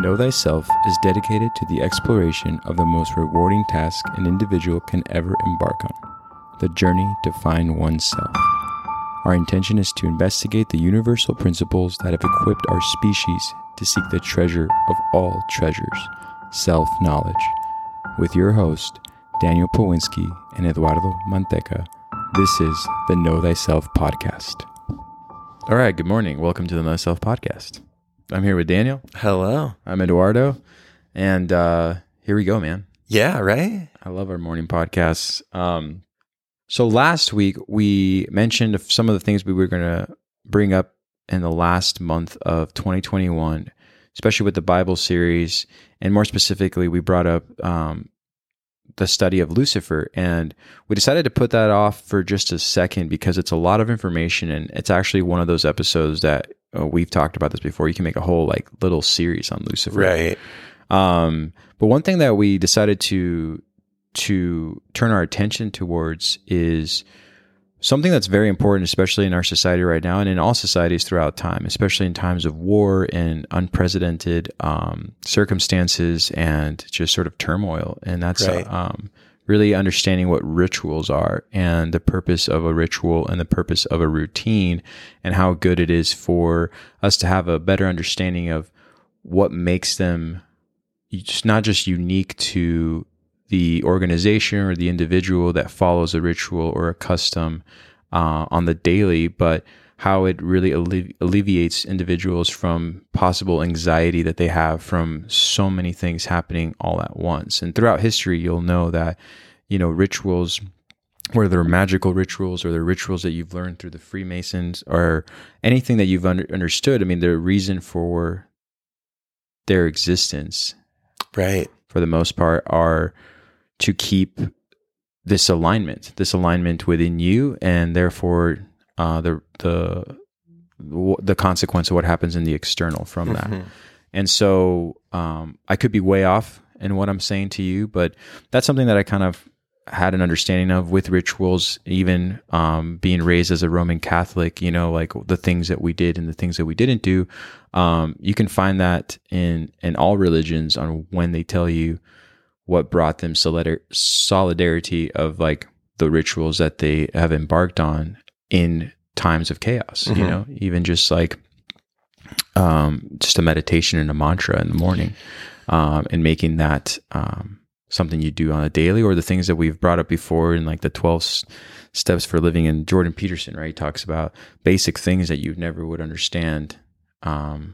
Know Thyself is dedicated to the exploration of the most rewarding task an individual can ever embark on, the journey to find oneself. Our intention is to investigate the universal principles that have equipped our species to seek the treasure of all treasures, self-knowledge, with your host, Daniel Pawinski and Eduardo Manteca. This is the Know Thyself Podcast. All right, good morning. Welcome to the Know Thyself Podcast. I'm here with Daniel. Hello. I'm Eduardo, and here we go, man. Yeah, right? I love our morning podcasts. So last week, we mentioned some of the things we were going to bring up in the last month of 2021, especially with the Bible series. And more specifically, we brought up the study of Lucifer. And we decided to put that off for just a second because it's a lot of information. And it's actually one of those episodes that we've talked about this before. You can make a whole like little series on Lucifer. Right. But one thing that we decided to turn our attention towards is something that's very important, especially in our society right now and in all societies throughout time, especially in times of war and unprecedented circumstances and just sort of turmoil. And that's right. Really understanding what rituals are and the purpose of a ritual and the purpose of a routine and how good it is for us to have a better understanding of what makes them not just unique to the organization or the individual that follows a ritual or a custom on the daily, but how it really alleviates individuals from possible anxiety that they have from so many things happening all at once. And throughout history, you'll know that, you know, rituals, whether they're magical rituals or the rituals that you've learned through the Freemasons or anything that you've understood, I mean, the reason for their existence, right, for the most part, are to keep this alignment within you, and therefore the consequence of what happens in the external from that. Mm-hmm. And so I could be way off in what I'm saying to you, but that's something that I kind of had an understanding of with rituals, even being raised as a Roman Catholic, you know, like the things that we did and the things that we didn't do. You can find that in all religions on when they tell you what brought them solidarity of like the rituals that they have embarked on in times of chaos. Mm-hmm. You know, even just like just a meditation and a mantra in the morning, and making that something you do on a daily, or the things that we've brought up before in like the 12 steps for living. And Jordan Peterson, right, talks about basic things that you never would understand, how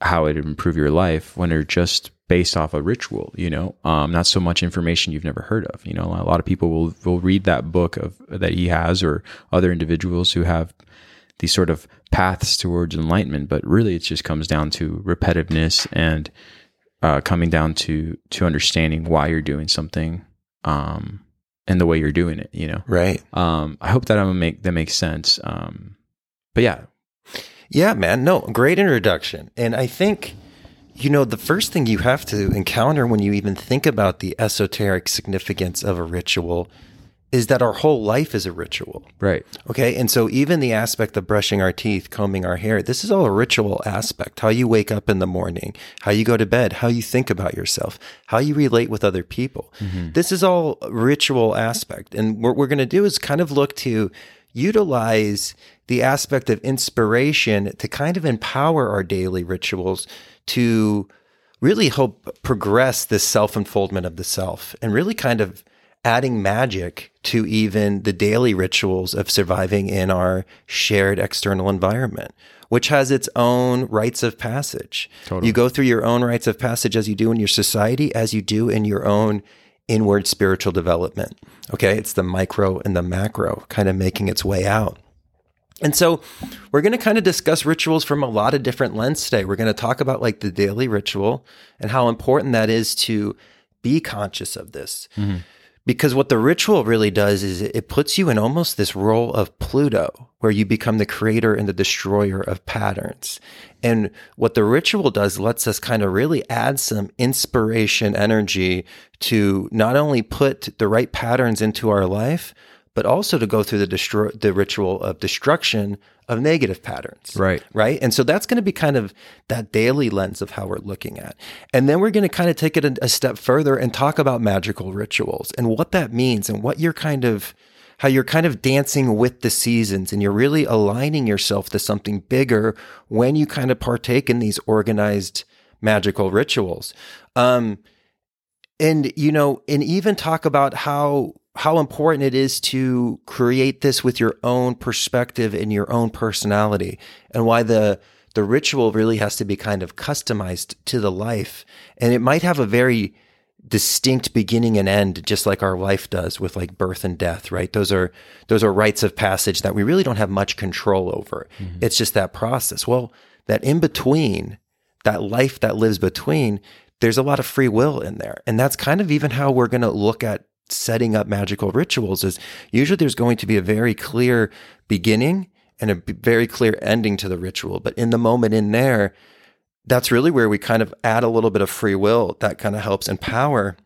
it would improve your life when they're just based off a ritual, you know, not so much information you've never heard of. You know, a lot of people will read that book that he has, or other individuals who have these sort of paths towards enlightenment, but really it just comes down to repetitiveness and coming down to understanding why you're doing something, and the way you're doing it, you know? Right. I hope that that makes sense. But yeah. Yeah, man. No, great introduction. And I think, you know, the first thing you have to encounter when you even think about the esoteric significance of a ritual is that our whole life is a ritual. Right. Okay. And so even the aspect of brushing our teeth, combing our hair, this is all a ritual aspect. How you wake up in the morning, how you go to bed, how you think about yourself, how you relate with other people. Mm-hmm. This is all ritual aspect. And what we're going to do is kind of look to utilize the aspect of inspiration to kind of empower our daily rituals to really help progress this self-unfoldment of the self, and really kind of adding magic to even the daily rituals of surviving in our shared external environment, which has its own rites of passage. Totally. You go through your own rites of passage as you do in your society, as you do in your own inward spiritual development. Okay. It's the micro and the macro kind of making its way out. And so we're going to kind of discuss rituals from a lot of different lenses today. We're going to talk about like the daily ritual and how important that is to be conscious of this. Mm-hmm. Because what the ritual really does is it puts you in almost this role of Pluto, where you become the creator and the destroyer of patterns. And what the ritual does, lets us kind of really add some inspiration energy to not only put the right patterns into our life, but also to go through the ritual of destruction of negative patterns. Right. Right. And so that's going to be kind of that daily lens of how we're looking at. And then we're going to kind of take it a step further and talk about magical rituals and what that means and what you're kind of, how you're kind of dancing with the seasons and you're really aligning yourself to something bigger when you kind of partake in these organized magical rituals. And, you know, and even talk about how important it is to create this with your own perspective and your own personality, and why the ritual really has to be kind of customized to the life. And it might have a very distinct beginning and end, just like our life does with like birth and death, right? Those are rites of passage that we really don't have much control over. Mm-hmm. It's just that process. Well, that in between, that life that lives between, there's a lot of free will in there. And that's kind of even how we're going to look at setting up magical rituals. Is usually there's going to be a very clear beginning and a very clear ending to the ritual. But in the moment in there, that's really where we kind of add a little bit of free will that kind of helps empower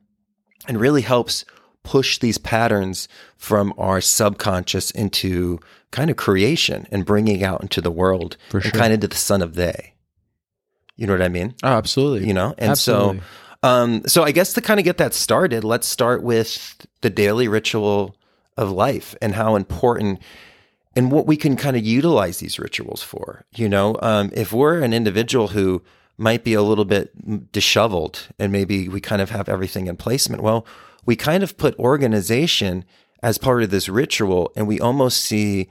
and really helps push these patterns from our subconscious into kind of creation and bringing out into the world. For sure. And kind of to the son of they. You know what I mean? Oh, absolutely. You know? And absolutely. So I guess to kind of get that started, let's start with the daily ritual of life and how important and what we can kind of utilize these rituals for. You know, if we're an individual who might be a little bit disheveled and maybe we kind of have everything in placement, well, we kind of put organization as part of this ritual and we almost see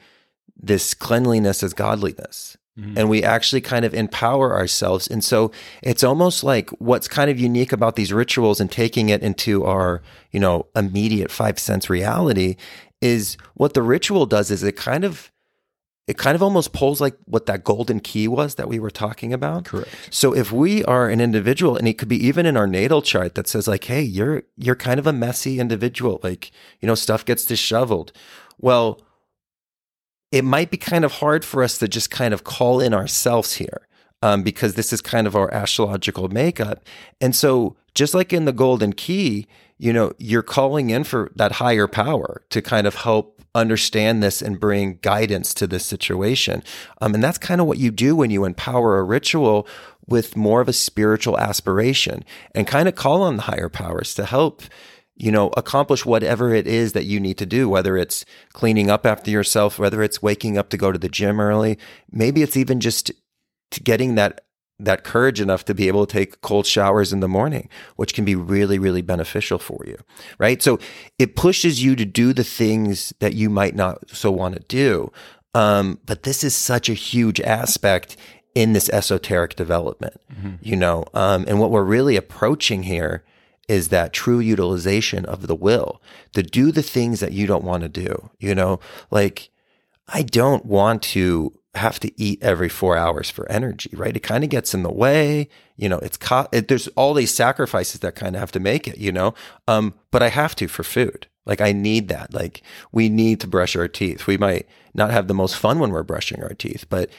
this cleanliness as godliness. Mm-hmm. And we actually kind of empower ourselves. And so it's almost like what's kind of unique about these rituals and taking it into our, you know, immediate 5 sense reality is what the ritual does is it kind of almost pulls like what that golden key was that we were talking about. Correct. So if we are an individual, and it could be even in our natal chart that says like, hey, you're kind of a messy individual, like, you know, stuff gets disheveled. Well, it might be kind of hard for us to just kind of call in ourselves here, because this is kind of our astrological makeup. And so just like in the golden key, you know, you're calling in for that higher power to kind of help understand this and bring guidance to this situation. And that's kind of what you do when you empower a ritual with more of a spiritual aspiration and kind of call on the higher powers to help, you know, accomplish whatever it is that you need to do, whether it's cleaning up after yourself, whether it's waking up to go to the gym early, maybe it's even just to getting that courage enough to be able to take cold showers in the morning, which can be really, really beneficial for you, right? So it pushes you to do the things that you might not so want to do. But this is such a huge aspect in this esoteric development, mm-hmm. you know, and what we're really approaching here is that true utilization of the will to do the things that you don't want to do. You know, like I don't want to have to eat every 4 hours for energy, right? It kind of gets in the way, you know, there's all these sacrifices that kind of have to make it, you know, but I have to for food. Like I need that. Like we need to brush our teeth. We might not have the most fun when we're brushing our teeth, but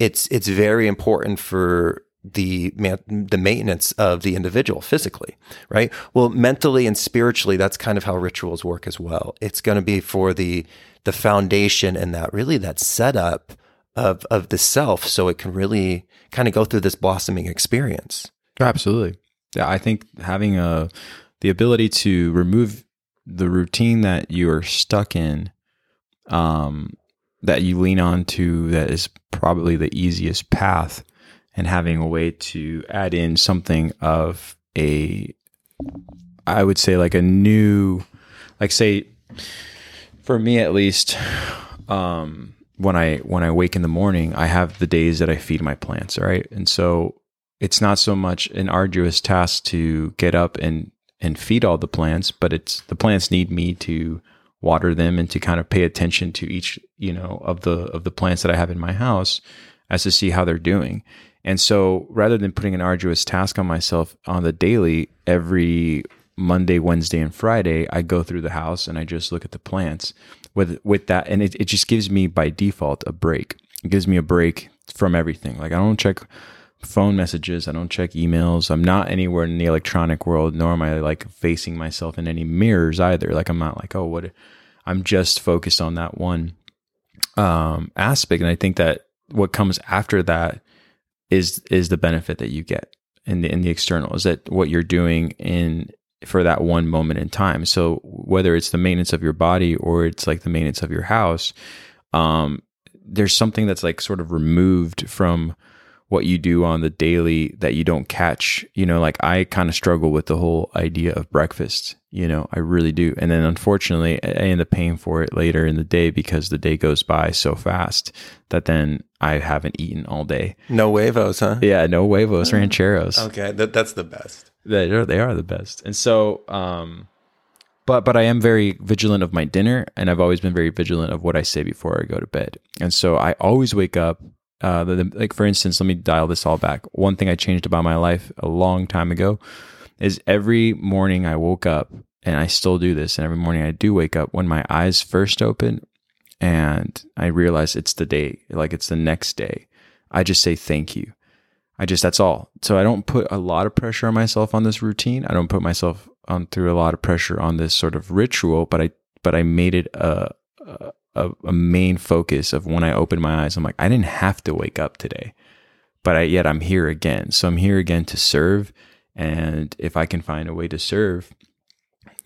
it's very important for the maintenance of the individual physically, right? Well, mentally and spiritually, that's kind of how rituals work as well. It's going to be for the foundation and that really that setup of the self, so it can really kind of go through this blossoming experience. Absolutely. Yeah, I think having the ability to remove the routine that you are stuck in, that you lean on to, that is probably the easiest path. And having a way to add in something of I would say like a new, like say for me at least, when I wake in the morning, I have the days that I feed my plants, right? And so it's not so much an arduous task to get up and feed all the plants, but it's the plants need me to water them and to kind of pay attention to each, you know, of the plants that I have in my house as to see how they're doing. And so rather than putting an arduous task on myself on the daily, every Monday, Wednesday, and Friday, I go through the house and I just look at the plants with that. And it just gives me by default a break. It gives me a break from everything. Like I don't check phone messages. I don't check emails. I'm not anywhere in the electronic world, nor am I like facing myself in any mirrors either. Like I'm not like, oh, what... I'm just focused on that one aspect. And I think that what comes after that is the benefit that you get in the external, is that what you're doing for that one moment in time. So whether it's the maintenance of your body or it's like the maintenance of your house, there's something that's like sort of removed from what you do on the daily that you don't catch, you know, like I kind of struggle with the whole idea of breakfast, you know, I really do. And then unfortunately I end up paying for it later in the day because the day goes by so fast that then I haven't eaten all day. No huevos, huh? Yeah, no huevos, rancheros. Okay, that's the best. They are the best. And so, but I am very vigilant of my dinner, and I've always been very vigilant of what I say before I go to bed. And so I always wake up, like for instance, let me dial this all back. One thing I changed about my life a long time ago is every morning I woke up, and I still do this, and every morning I do wake up when my eyes first open and I realize it's the day, like it's the next day. I just say thank you. That's all. So I don't put a lot of pressure on myself on this routine. I don't put myself through a lot of pressure on this sort of ritual, but I made it a main focus of when I open my eyes, I'm like, I didn't have to wake up today, but yet I'm here again. So I'm here again to serve. And if I can find a way to serve,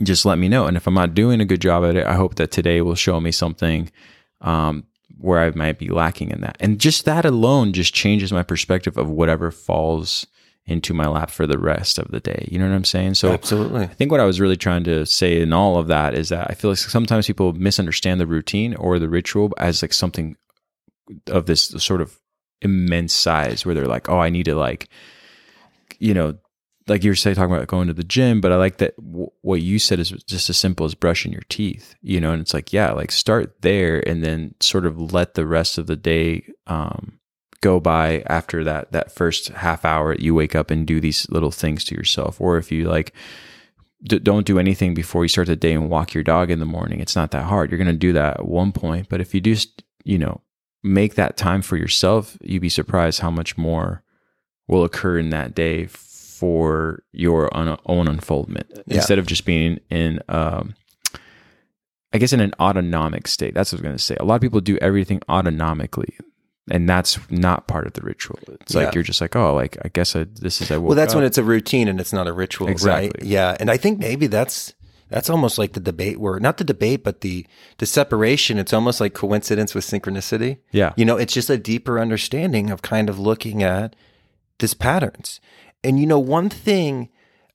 just let me know. And if I'm not doing a good job at it, I hope that today will show me something, where I might be lacking in that. And just that alone just changes my perspective of whatever falls into my lap for the rest of the day. You know what I'm saying? So absolutely. I think what I was really trying to say in all of that is that I feel like sometimes people misunderstand the routine or the ritual as like something of this sort of immense size where they're like, oh, I need to like, you know, like you were saying, talking about going to the gym, but I like that what you said is just as simple as brushing your teeth, you know? And it's like, yeah, like start there and then sort of let the rest of the day go by after that first half hour you wake up and do these little things to yourself. Or if you like, don't do anything before you start the day and walk your dog in the morning, it's not that hard. You're going to do that at one point. But if you just, you know, make that time for yourself, you'd be surprised how much more will occur in that day for your own unfoldment, instead of just being in, I guess, in an autonomic state. That's what I was going to say. A lot of people do everything autonomically, and that's not part of the ritual. It's like, you're just like, oh, like, I guess this is, I woke up. Well, that's when it's a routine and it's not a ritual, exactly. Right? Yeah. And I think maybe that's almost like the debate where, not the debate, but the separation, it's almost like coincidence with synchronicity. Yeah. You know, it's just a deeper understanding of kind of looking at these patterns. And, you know, one thing,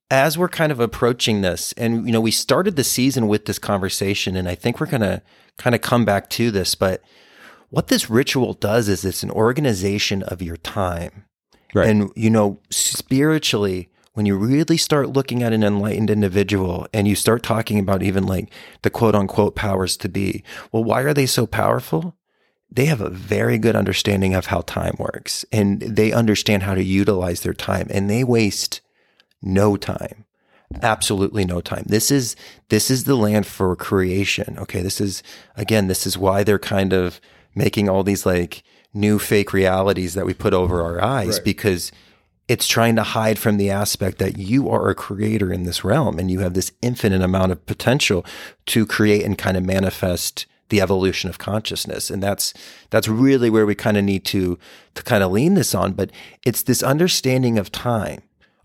as we're kind of approaching this, and, you know, we started the season with this conversation, and I think we're going to kind of come back to this, but what this ritual does is it's an organization of your time. Right. And, you know, spiritually, when you really start looking at an enlightened individual and you start talking about even like the quote unquote powers to be, well, why are they so powerful? They have a very good understanding of how time works, and they understand how to utilize their time, and they waste no time, absolutely no time. This is the land for creation. Okay. This is why they're kind of making all these like new fake realities that we put over our eyes, right? Because it's trying to hide from the aspect that you are a creator in this realm, and you have this infinite amount of potential to create and kind of manifest the evolution of consciousness. And that's really where we kind of need to kind of lean this on. But it's this understanding of time.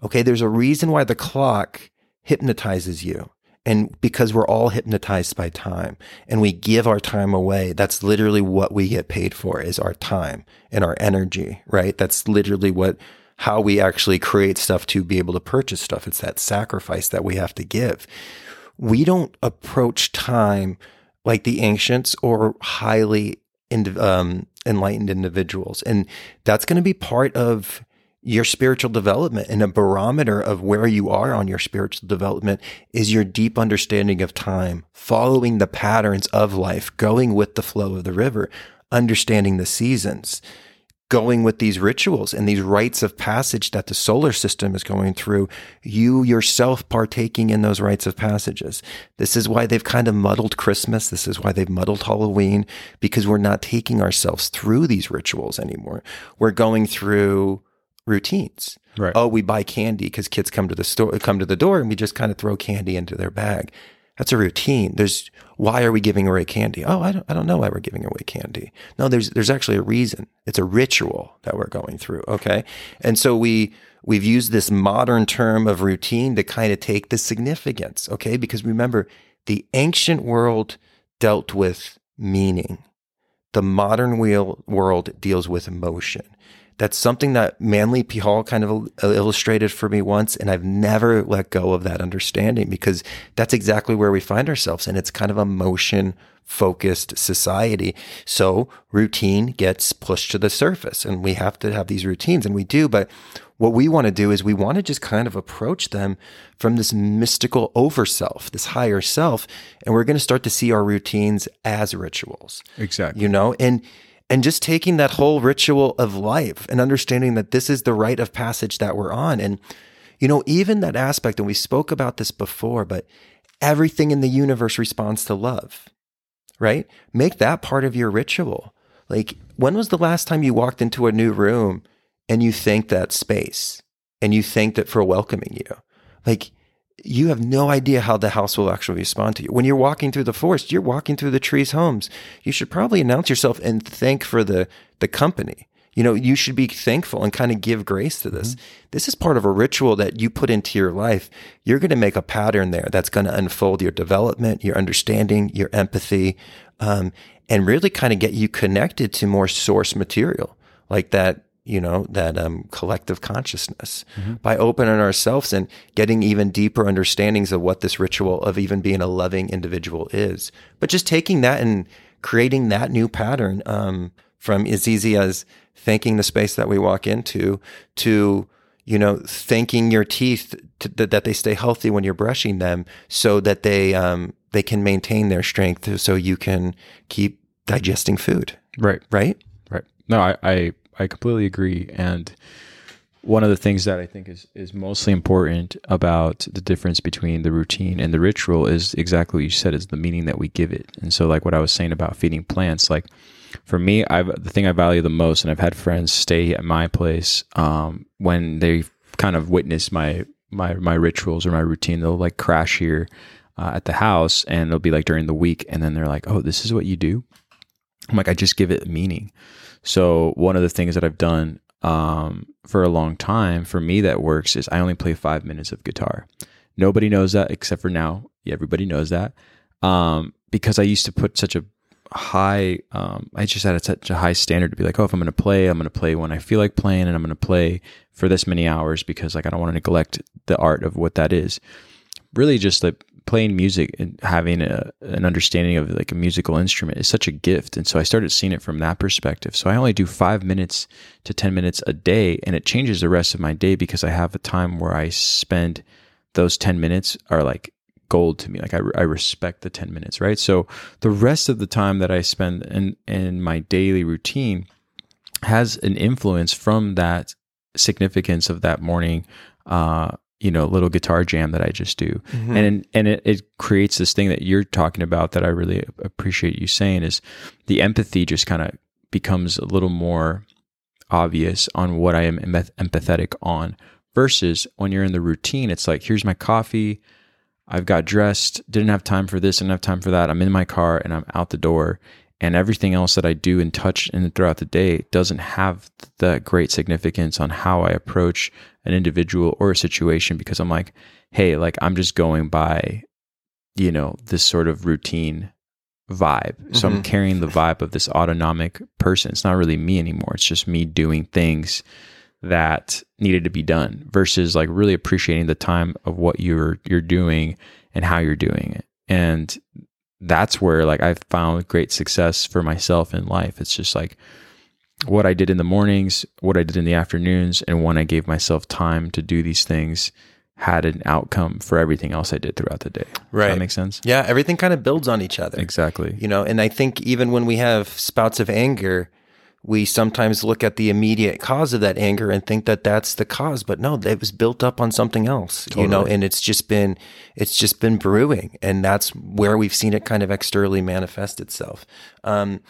Okay, there's a reason why the clock hypnotizes you, and because we're all hypnotized by time, and we give our time away. That's literally what we get paid for, is our time and our energy, right? That's literally how we actually create stuff to be able to purchase stuff. It's that sacrifice that we have to give. We don't approach time like the ancients or highly enlightened individuals. And that's going to be part of your spiritual development, and a barometer of where you are on your spiritual development is your deep understanding of time, following the patterns of life, going with the flow of the river, understanding the seasons, going with these rituals and these rites of passage that the solar system is going through, you yourself partaking in those rites of passages. This is why they've kind of muddled Christmas. This is why they've muddled Halloween, because we're not taking ourselves through these rituals anymore. We're going through routines. Right. Oh, we buy candy because kids come to the door and we just kind of throw candy into their bag. That's a routine. There's, why are we giving away candy? Oh, I don't know why we're giving away candy. No, there's actually a reason. It's a ritual that we're going through, okay? And so we've used this modern term of routine to kind of take the significance, okay? Because remember, the ancient world dealt with meaning. The modern world deals with emotion. That's something that Manly P. Hall kind of illustrated for me once, and I've never let go of that understanding, because that's exactly where we find ourselves, and it's kind of emotion-focused society. So routine gets pushed to the surface, and we have to have these routines, and we do, but what we want to do is we want to just kind of approach them from this mystical over-self, this higher self, and we're going to start to see our routines as rituals. Exactly. You know, and just taking that whole ritual of life and understanding that this is the rite of passage that we're on. And, you know, even that aspect, and we spoke about this before, but everything in the universe responds to love, right? Make that part of your ritual. Like, when was the last time you walked into a new room and you thanked that space and you thanked it for welcoming you? Like, you have no idea how the house will actually respond to you. When you're walking through the forest, you're walking through the trees' homes. You should probably announce yourself and thank for the company. You know, you should be thankful and kind of give grace to this. Mm-hmm. This is part of a ritual that you put into your life. You're going to make a pattern there that's going to unfold your development, your understanding, your empathy, and really kind of get you connected to more source material, like that, you know, that collective consciousness, mm-hmm. by opening ourselves and getting even deeper understandings of what this ritual of even being a loving individual is. But just taking that and creating that new pattern, from as easy as thanking the space that we walk into to, you know, thanking your teeth that they stay healthy when you're brushing them, so that they can maintain their strength, so you can keep digesting food. Right. Right? Right. No, I completely agree. And one of the things that I think is mostly important about the difference between the routine and the ritual is exactly what you said, is the meaning that we give it. And so, like what I was saying about feeding plants, like for me, the thing I value the most, and I've had friends stay at my place when they kind of witness my rituals or my routine, they'll like crash here at the house, and it'll be like during the week. And then they're like, oh, this is what you do? I'm like, I just give it meaning. So one of the things that I've done for a long time, for me that works, is I only play 5 minutes of guitar. Nobody knows that except for now. Yeah, everybody knows that because I used to put such a high, I just had such a high standard to be like, oh, if I'm going to play, I'm going to play when I feel like playing, and I'm going to play for this many hours, because like I don't want to neglect the art of what that is. Really just like playing music and having an understanding of like a musical instrument is such a gift. And so I started seeing it from that perspective. So I only do 5 minutes to 10 minutes a day, and it changes the rest of my day, because I have a time where I spend those 10 minutes are like gold to me. Like I respect the 10 minutes, right? So the rest of the time that I spend in my daily routine has an influence from that significance of that morning, you know, little guitar jam that I just do. Mm-hmm. And it creates this thing that you're talking about that I really appreciate you saying, is the empathy just kind of becomes a little more obvious on what I am empathetic on, versus when you're in the routine, it's like, here's my coffee, I've got dressed, didn't have time for this, didn't have time for that, I'm in my car and I'm out the door, and everything else that I do and touch and throughout the day doesn't have the great significance on how I approach an individual or a situation, because I'm like, hey, like I'm just going by, you know, this sort of routine vibe. Mm-hmm. So I'm carrying the vibe of this autonomic person. It's not really me anymore. It's just me doing things that needed to be done, versus like really appreciating the time of what you're doing and how you're doing it. And that's where like I've found great success for myself in life. It's just like what I did in the mornings, what I did in the afternoons, and when I gave myself time to do these things had an outcome for everything else I did throughout the day. Right. Does that make sense? Yeah. Everything kind of builds on each other. Exactly. You know, and I think even when we have spouts of anger, we sometimes look at the immediate cause of that anger and think that that's the cause, but no, it was built up on something else, totally. You know, and it's just been brewing, and that's where we've seen it kind of externally manifest itself. And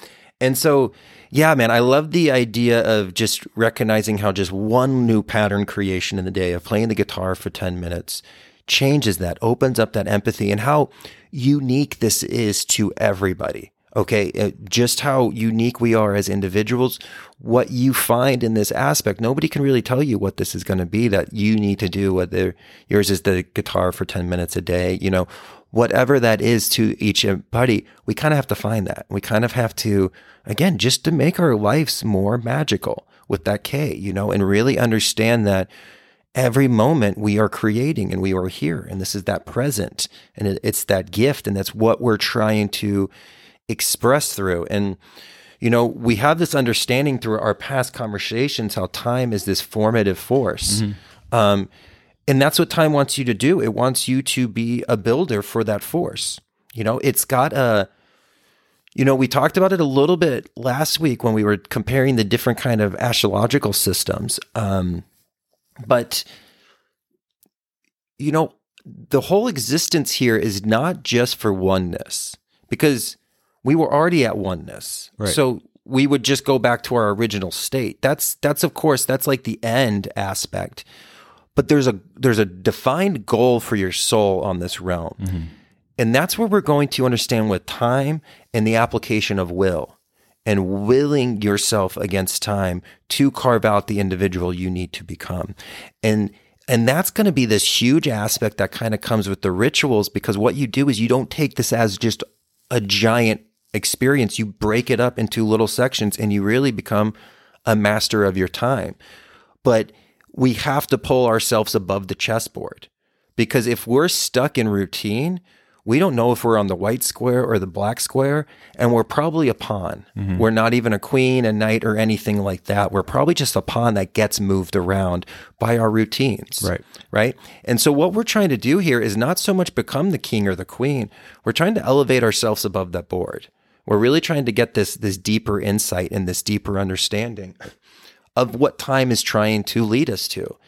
so, yeah, man, I love the idea of just recognizing how just one new pattern creation in the day of playing the guitar for 10 minutes changes that, opens up that empathy, and how unique this is to everybody. Okay, just how unique we are as individuals, what you find in this aspect, nobody can really tell you what this is going to be that you need to do, whether yours is the guitar for 10 minutes a day, you know, whatever that is to each buddy, we kind of have to find that. We kind of have to, again, just to make our lives more magical with that K, you know, and really understand that every moment we are creating and we are here, and this is that present, and it's that gift, and that's what we're trying to express through. And, you know, we have this understanding through our past conversations how time is this formative force. Mm-hmm. And that's what time wants you to do. It wants you to be a builder for that force. You know, it's got a, you know, we talked about it a little bit last week when we were comparing the different kind of astrological systems. But, you know, the whole existence here is not just for oneness, because we were already at oneness. Right. So we would just go back to our original state. That's of course, that's like the end aspect. But there's a defined goal for your soul on this realm. Mm-hmm. And that's where we're going to understand with time and the application of will and willing yourself against time to carve out the individual you need to become. And that's going to be this huge aspect that kind of comes with the rituals, because what you do is you don't take this as just a giant experience. You break it up into little sections and you really become a master of your time. But we have to pull ourselves above the chessboard, because if we're stuck in routine, we don't know if we're on the white square or the black square, and we're probably a pawn. Mm-hmm. We're not even a queen, a knight, or anything like that. We're probably just a pawn that gets moved around by our routines. Right? And so what we're trying to do here is not so much become the king or the queen. We're trying to elevate ourselves above that board. We're really trying to get this deeper insight and this deeper understanding of what time is trying to lead us to.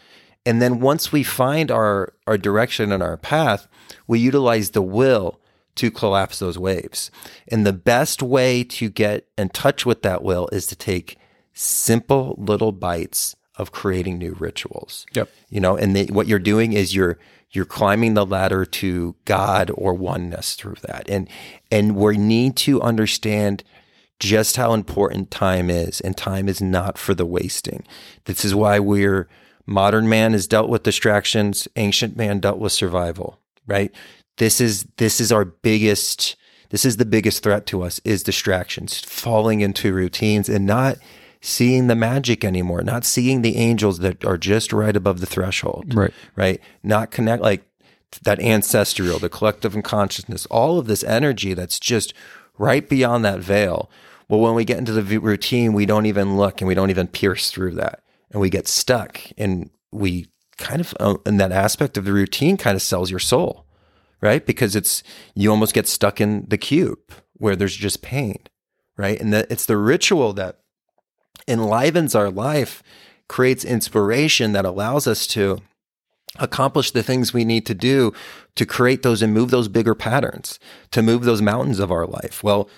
And then once we find our direction and our path, we utilize the will to collapse those waves. And the best way to get in touch with that will is to take simple little bites of creating new rituals. Yep. You know, and what you're doing is you're climbing the ladder to God or oneness through that. And we need to understand just how important time is, and time is not for the wasting. This is why modern man has dealt with distractions, ancient man dealt with survival, right? This is our biggest, this is the biggest threat to us, is distractions, falling into routines and not seeing the magic anymore, not seeing the angels that are just right above the threshold, right? Not connect, like that ancestral, the collective and consciousness, all of this energy that's just right beyond that veil. Well, when we get into the routine, we don't even look and we don't even pierce through that. And we get stuck, and we kind of, in that aspect of the routine, kind of sells your soul, right? Because you almost get stuck in the cube where there's just pain, right? And it's the ritual that enlivens our life, creates inspiration that allows us to accomplish the things we need to do to create those and move those bigger patterns, to move those mountains of our life. Well,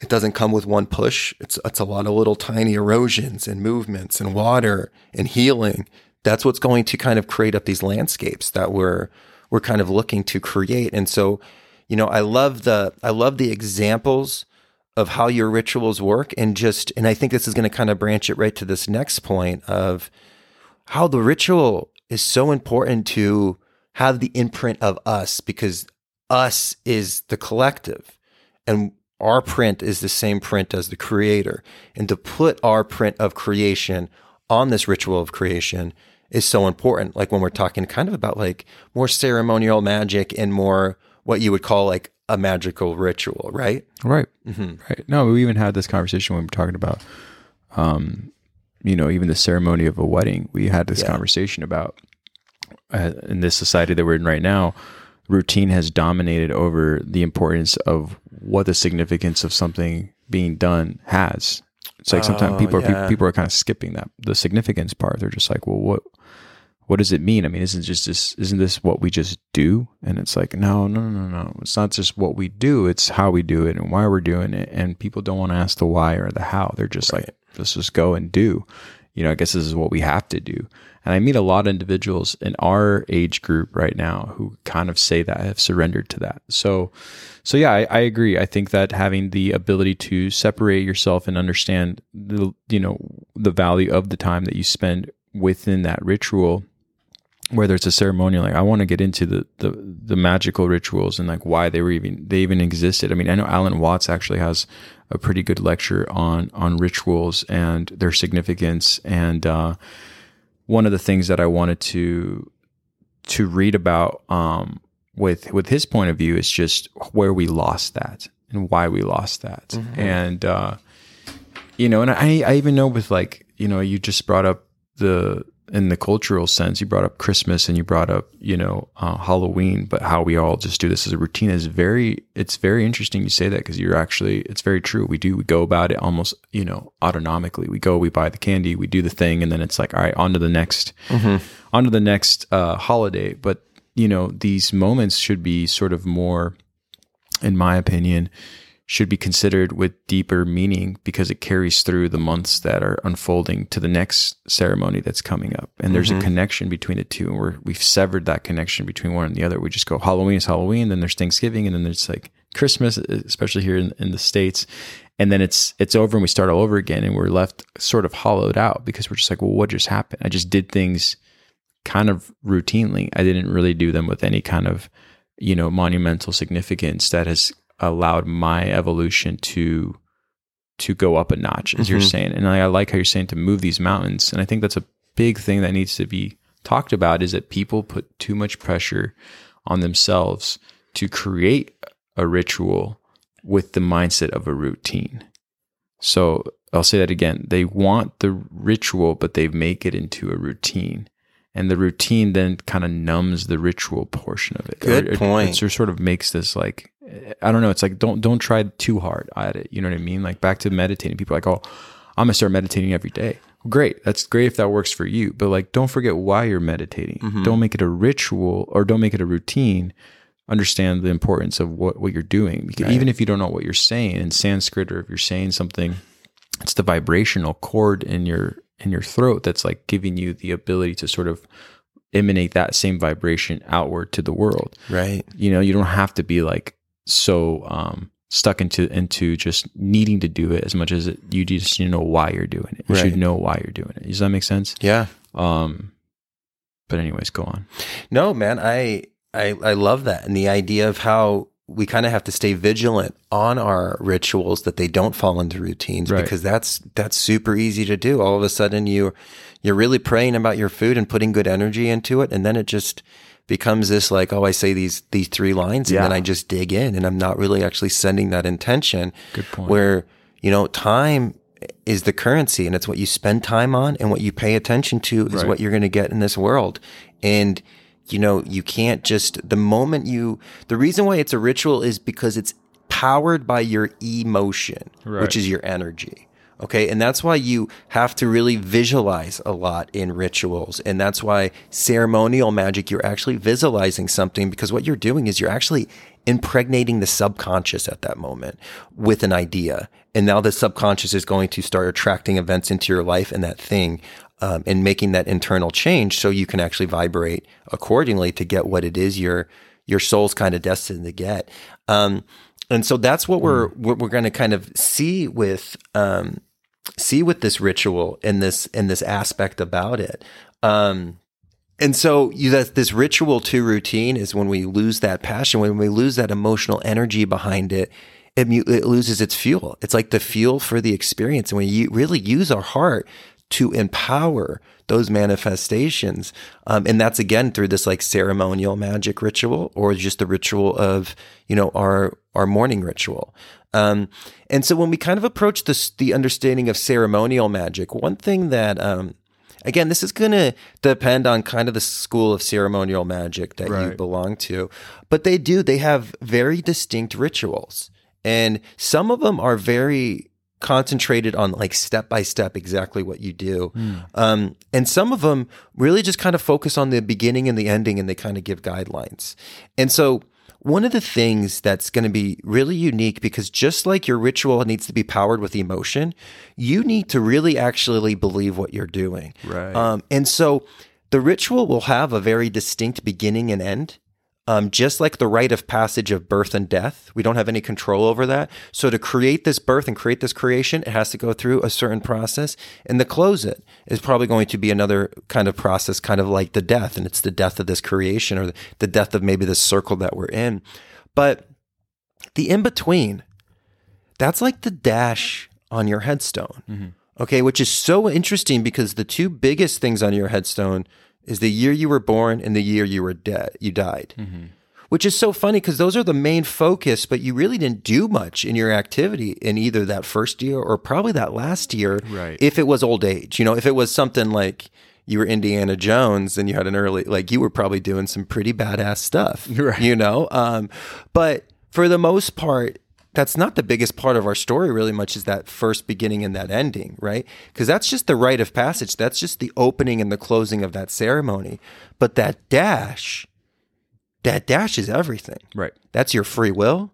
it doesn't come with one push. It's a lot of little tiny erosions and movements and water and healing. That's what's going to kind of create up these landscapes that we're kind of looking to create. And so, you know, I love the examples of how your rituals work, and I think this is going to kind of branch it right to this next point of how the ritual is so important to have the imprint of us, because us is the collective, and our print is the same print as the creator. And to put our print of creation on this ritual of creation is so important. Like when we're talking kind of about like more ceremonial magic and more what you would call like a magical ritual, right? Right. Mm-hmm. Right. No, we even had this conversation when we were talking about, you know, even the ceremony of a wedding. We had this conversation about in this society that we're in right now, routine has dominated over the importance of what the significance of something being done has. It's like sometimes people are kind of skipping that, the significance part. They're just like, well, what does it mean? I mean, isn't this what we just do? And it's like, no. It's not just what we do. It's how we do it and why we're doing it. And people don't want to ask the why or the how. They're just like, let's just go and do. you know, I guess this is what we have to do. And I meet a lot of individuals in our age group right now who kind of say that, have surrendered to that. So yeah, I agree. I think that having the ability to separate yourself and understand the, you know, the value of the time that you spend within that ritual, whether it's a ceremonial, like I want to get into the magical rituals and like why they were even, they even existed. I mean, I know Alan Watts actually has a pretty good lecture on rituals and their significance. And, one of the things that I wanted to read about, with his point of view is just where we lost that and why we lost that. Mm-hmm. And, you know, and I even know with like, you know, you just brought up in the cultural sense, you brought up Christmas and you brought up, you know, Halloween, but how we all just do this as a routine is it's very interesting you say that, because you're actually, it's very true. We go about it almost, you know, autonomically. We buy the candy, we do the thing, and then it's like, all right, on to the next holiday. But, you know, these moments should be sort of more, in my opinion, should be considered with deeper meaning, because it carries through the months that are unfolding to the next ceremony that's coming up. And there's a connection between the two, and we've severed that connection between one and the other. We just go, Halloween is Halloween, then there's Thanksgiving, and then there's like Christmas, especially here in the States. And then it's over and we start all over again, and we're left sort of hollowed out, because we're just like, well, what just happened? I just did things kind of routinely. I didn't really do them with any kind of, you know, monumental significance that has allowed my evolution to go up a notch, as you're saying. And I like how you're saying to move these mountains. And I think that's a big thing that needs to be talked about, is that people put too much pressure on themselves to create a ritual with the mindset of a routine. So I'll say that again. They want the ritual, but they make it into a routine. And the routine then kind of numbs the ritual portion of it. Good point. It sort of makes this like, I don't know. It's like, don't try too hard at it. You know what I mean? Like back to meditating. People are like, oh, I'm gonna start meditating every day. Great. That's great if that works for you. But like, don't forget why you're meditating. Mm-hmm. Don't make it a ritual, or don't make it a routine. Understand the importance of what you're doing. Because even if you don't know what you're saying in Sanskrit, or if you're saying something, it's the vibrational cord in your throat that's like giving you the ability to sort of emanate that same vibration outward to the world. Right. You know, you don't have to be like, so stuck into just needing to do it as much as you just need to know why you're doing it. You should know why you're doing it. Does that make sense? Yeah. But anyways, go on. No, man, I love that. And the idea of how we kind of have to stay vigilant on our rituals, that they don't fall into routines, because that's super easy to do. All of a sudden you're really praying about your food and putting good energy into it, and then it just becomes this like, oh, I say these three lines, and then I just dig in, and I'm not really actually sending that intention. Good point. Where, you know, time is the currency, and it's what you spend time on, and what you pay attention to is what you're going to get in this world. And, you know, you can't just, the reason why it's a ritual is because it's powered by your emotion, which is your energy. Okay. And that's why you have to really visualize a lot in rituals. And that's why ceremonial magic, you're actually visualizing something, because what you're doing is you're actually impregnating the subconscious at that moment with an idea. And now the subconscious is going to start attracting events into your life and that thing, and making that internal change, so you can actually vibrate accordingly to get what it is your soul's kind of destined to get. And so that's what we're going to kind of see with this ritual and this aspect about it. And so this ritual to routine is when we lose that passion, when we lose that emotional energy behind it, it loses its fuel. It's like the fuel for the experience. And when you really use our heart to empower those manifestations. And that's again through this like ceremonial magic ritual, or just the ritual of, you know, our morning ritual. And so when we kind of approach the understanding of ceremonial magic, one thing that, again, this is going to depend on kind of the school of ceremonial magic that you belong to, but they have very distinct rituals. And some of them are very concentrated on like step-by-step exactly what you do. And some of them really just kind of focus on the beginning and the ending, and they kind of give guidelines. And so One of the things that's going to be really unique, because just like your ritual needs to be powered with emotion, you need to really actually believe what you're doing. Right. And so the ritual will have a very distinct beginning and end. Just like the rite of passage of birth and death, we don't have any control over that. So to create this birth and create this creation, it has to go through a certain process. And to close it is probably going to be another kind of process, kind of like the death. And it's the death of this creation or the death of maybe this circle that we're in. But the in-between, that's like the dash on your headstone, okay? Which is so interesting because the two biggest things on your headstone is the year you were born and the year you were dead, you died, which is so funny because those are the main focus, but you really didn't do much in your activity in either that first year or probably that last year. Right. If it was old age, you know, if it was something like you were Indiana Jones and you had an early, like you were probably doing some pretty badass stuff, right. You know? But for the most part, that's not the biggest part of our story really much is that first beginning and that ending, right? Because that's just the rite of passage. That's just the opening and the closing of that ceremony. But that dash is everything. Right. That's your free will.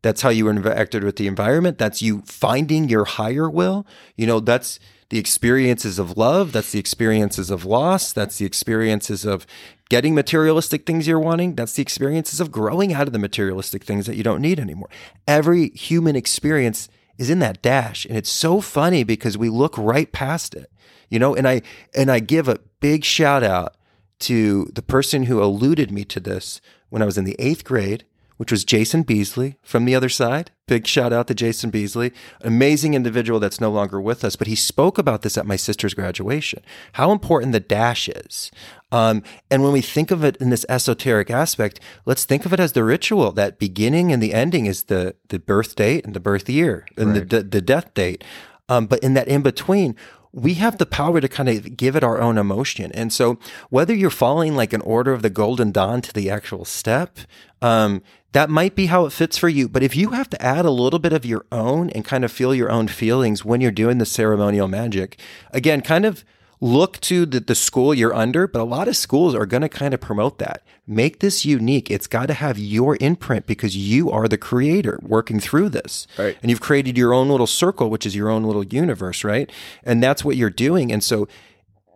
That's how you interacted with the environment. That's you finding your higher will. You know, that's the experiences of love. That's the experiences of loss. That's the experiences of getting materialistic things you're wanting. That's the experiences of growing out of the materialistic things that you don't need anymore. Every human experience is in that dash. And it's so funny because we look right past it, you know, and I give a big shout out to the person who alluded me to this when I was in the 8th grade, which was Jason Beasley from The Other Side. Big shout out to Jason Beasley, amazing individual that's no longer with us, but he spoke about this at my sister's graduation, how important the dash is. And when we think of it in this esoteric aspect, let's think of it as the ritual. That beginning and the ending is the birth date and the birth year and right. the death date. But in that in-between, we have the power to kind of give it our own emotion. And so whether you're following like an order of the Golden Dawn to the actual step, that might be how it fits for you. But if you have to add a little bit of your own and kind of feel your own feelings when you're doing the ceremonial magic, again, kind of look to the school you're under, but a lot of schools are going to kind of promote that. Make this unique. It's got to have your imprint because you are the creator working through this. Right. And you've created your own little circle, which is your own little universe, right? And that's what you're doing. And so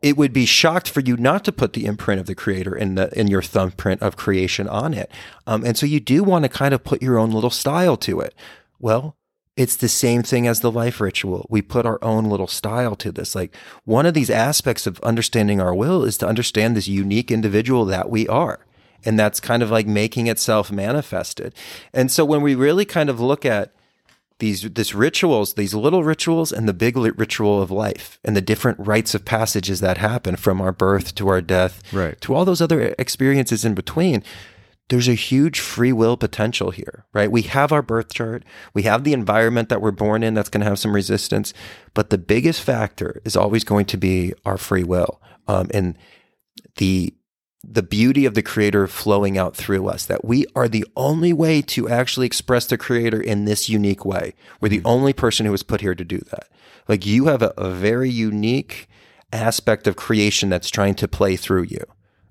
it would be shocked for you not to put the imprint of the creator in your thumbprint of creation on it. And so you do want to kind of put your own little style to it. Well, it's the same thing as the life ritual. We put our own little style to this. Like one of these aspects of understanding our will is to understand this unique individual that we are. And that's kind of like making itself manifested. And so when we really kind of look at these rituals, these little rituals and the big ritual of life and the different rites of passages that happen from our birth to our death, right, to all those other experiences in between, there's a huge free will potential here, right? We have our birth chart. We have the environment that we're born in that's going to have some resistance. But the biggest factor is always going to be our free will and the beauty of the creator flowing out through us, that we are the only way to actually express the creator in this unique way. We're the only person who was put here to do that. Like you have a very unique aspect of creation that's trying to play through you.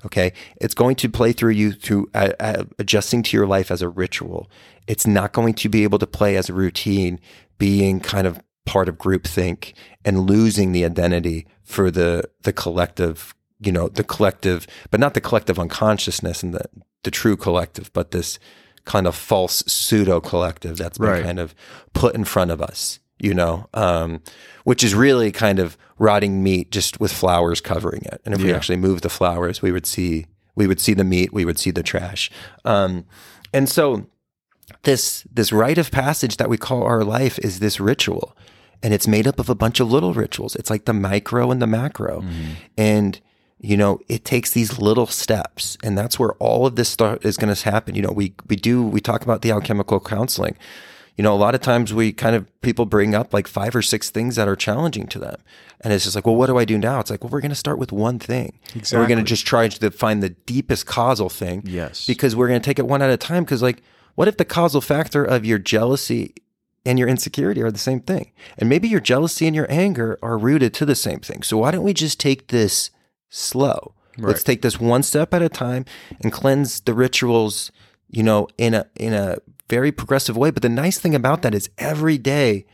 Okay. It's going to play through you through adjusting to your life as a ritual. It's not going to be able to play as a routine, being kind of part of groupthink and losing the identity for the collective, you know, the collective, but not the collective unconsciousness and the true collective, but this kind of false pseudo collective that's been right. kind of put in front of us, you know, which is really kind of rotting meat just with flowers covering it. And if we actually moved the flowers, we would see the meat, we would see the trash. And so this rite of passage that we call our life is this ritual, and it's made up of a bunch of little rituals. It's like the micro and the macro. And you know, it takes these little steps, and that's where all of this start is going to happen. You know, we talk about the alchemical counseling. You know, a lot of times people bring up like 5 or 6 things that are challenging to them. And it's just like, well, what do I do now? It's like, well, we're going to start with one thing. Exactly. And we're going to just try to find the deepest causal thing. Yes. Because we're going to take it one at a time. Because like, what if the causal factor of your jealousy and your insecurity are the same thing? And maybe your jealousy and your anger are rooted to the same thing. So why don't we just take this slow? Right. Let's take this one step at a time and cleanse the rituals you know, in a very progressive way. But the nice thing about that is every day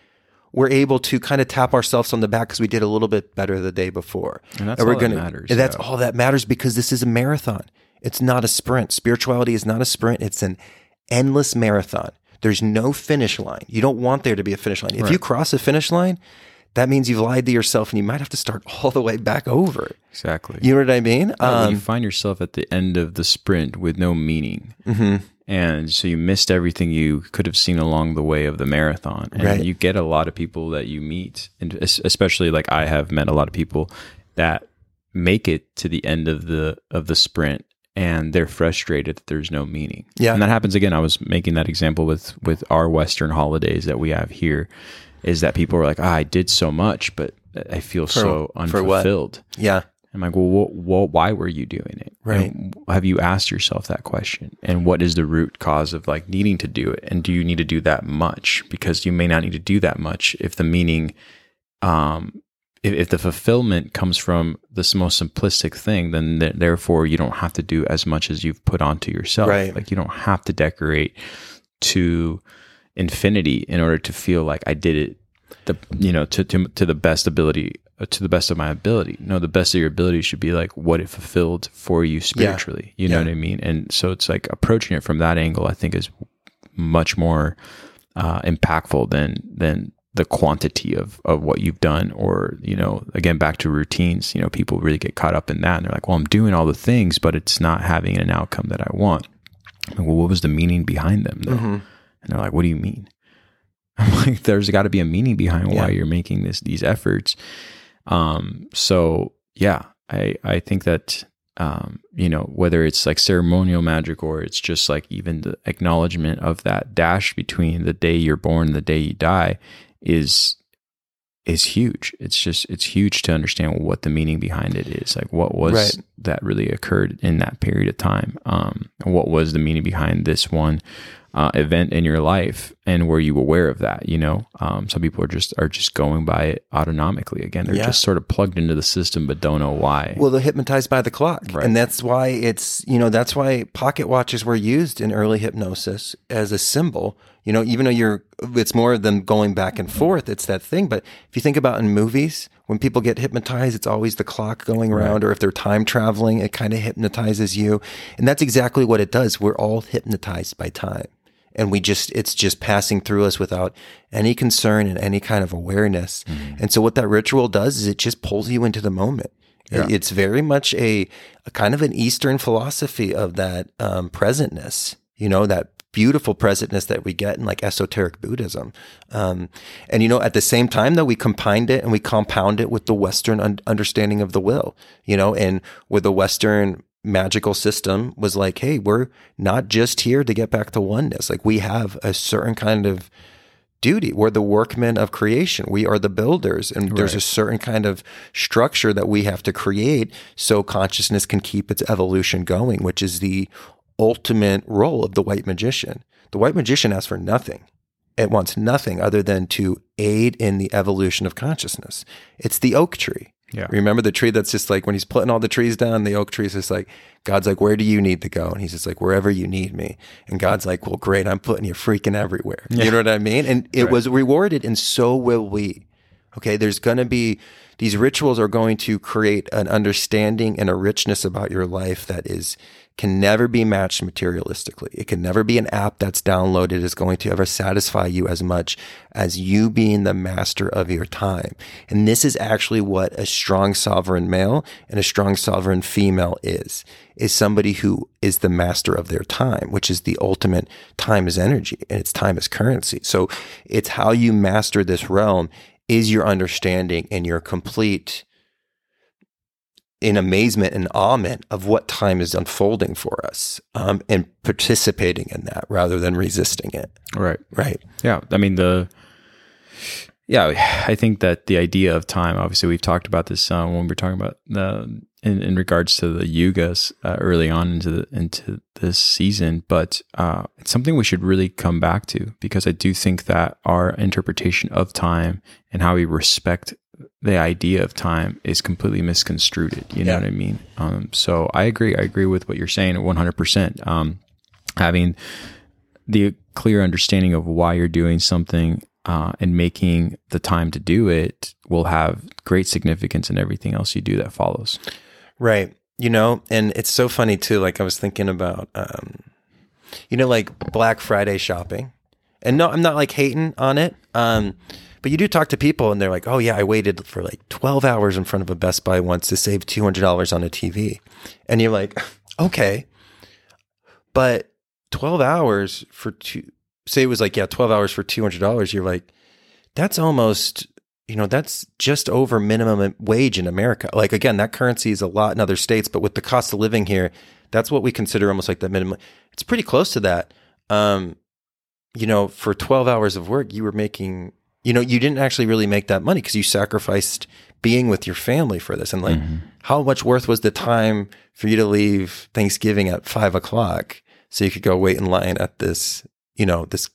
we're able to kind of tap ourselves on the back because we did a little bit better the day before. And that's that matters. And that's all that matters, because this is a marathon. It's not a sprint. Spirituality is not a sprint. It's an endless marathon. There's no finish line. You don't want there to be a finish line. If you cross a finish line, that means you've lied to yourself and you might have to start all the way back over. Exactly. You know what I mean? When you find yourself at the end of the sprint with no meaning. Mm-hmm. And so you missed everything you could have seen along the way of the marathon. And you get a lot of people that you meet, and especially like I have met a lot of people that make it to the end of the sprint, and they're frustrated that there's no meaning. Yeah. And that happens again. I was making that example with our Western holidays that we have here, is that people are like, I did so much, but I feel so unfulfilled. Yeah. I'm like, well, why were you doing it? Right. And have you asked yourself that question? And what is the root cause of like needing to do it? And do you need to do that much? Because you may not need to do that much if the meaning, if the fulfillment comes from this most simplistic thing, then therefore you don't have to do as much as you've put onto yourself. Right. Like you don't have to decorate to infinity in order to feel like I did it, to the best ability. To the best of my ability. No, the best of your ability should be like what it fulfilled for you spiritually. Yeah. You know what I mean? And so it's like approaching it from that angle, I think, is much more impactful than the quantity of what you've done. Or, you know, again, back to routines, you know, people really get caught up in that and they're like, well, I'm doing all the things, but it's not having an outcome that I want. Like, well, what was the meaning behind them though? Mm-hmm. And they're like, what do you mean? I'm like, there's got to be a meaning behind why you're making these efforts. So yeah, I think that, you know, whether it's like ceremonial magic or it's just like even the acknowledgement of that dash between the day you're born and the day you die is huge. It's huge to understand what the meaning behind it is. Like what was that really occurred in that period of time? What was the meaning behind this one event in your life, and were you aware of that? You know, some people are just going by it autonomically. Again, they're just sort of plugged into the system, but don't know why. Well, they're hypnotized by the clock, and that's why that's why pocket watches were used in early hypnosis as a symbol. You know, even though it's more of them going back and forth. It's that thing. But if you think about in movies, when people get hypnotized, it's always the clock going around, or if they're time traveling, it kind of hypnotizes you, and that's exactly what it does. We're all hypnotized by time. And it's just passing through us without any concern and any kind of awareness. Mm-hmm. And so what that ritual does is it just pulls you into the moment. Yeah. It's very much a kind of an Eastern philosophy of that presentness, you know, that beautiful presentness that we get in like esoteric Buddhism. And, you know, at the same time though, we combined it and we compound it with the Western understanding of the will, you know, and with the Western magical system was like, hey, we're not just here to get back to oneness. Like we have a certain kind of duty. We're the workmen of creation. We are the builders. And there's a certain kind of structure that we have to create so consciousness can keep its evolution going, which is the ultimate role of the white magician. The white magician asks for nothing. It wants nothing other than to aid in the evolution of consciousness. It's the oak tree. Yeah. Remember the tree that's just like, when he's putting all the trees down, the oak tree is just like, God's like, where do you need to go? And he's just like, wherever you need me. And God's like, well, great, I'm putting you freaking everywhere. Yeah. You know what I mean? And it was rewarded, and so will we. Okay, there's going to be, these rituals are going to create an understanding and a richness about your life that can never be matched materialistically. It can never be an app that's downloaded is going to ever satisfy you as much as you being the master of your time. And this is actually what a strong sovereign male and a strong sovereign female is somebody who is the master of their time, which is the ultimate time is energy and it's time is currency. So it's how you master this realm is your understanding and your complete in amazement and awement of what time is unfolding for us, and participating in that rather than resisting it. Right. Yeah. I mean, I think that the idea of time, obviously we've talked about this when we were talking about in regards to the yugas early on into this season, but it's something we should really come back to, because I do think that our interpretation of time and how we respect the idea of time is completely misconstrued. You know what I mean? So I agree with what you're saying 100%. having the clear understanding of why you're doing something and making the time to do it will have great significance in everything else you do that follows. Right. You know, and it's so funny too, like I was thinking about, you know, like Black Friday shopping. And no, I'm not like hating on it, but you do talk to people and they're like, oh yeah, I waited for like 12 hours in front of a Best Buy once to save $200 on a TV. And you're like, okay, but 12 hours for two, say it was like, yeah, 12 hours for $200. You're like, that's almost, you know, that's just over minimum wage in America. Like, again, that currency is a lot in other states, but with the cost of living here, that's what we consider almost like the minimum. It's pretty close to that. You know, for 12 hours of work, you were making, you know, you didn't actually really make that money because you sacrificed being with your family for this. And like, how much worth was the time for you to leave Thanksgiving at 5 o'clock so you could go wait in line at this, you know, this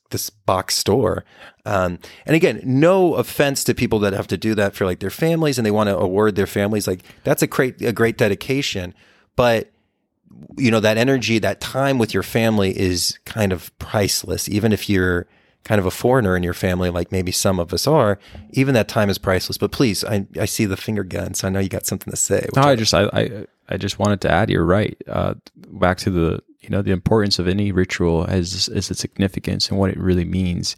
box store? And again, no offense to people that have to do that for like their families and they want to award their families. Like that's a great dedication, but you know, that energy, that time with your family is kind of priceless. Even if you're kind of a foreigner in your family, like maybe some of us are, even that time is priceless. But please, I see the finger gun, so I know you got something to say. No, I just wanted to add, you're right. Back to the, you know, the importance of any ritual is its significance and what it really means.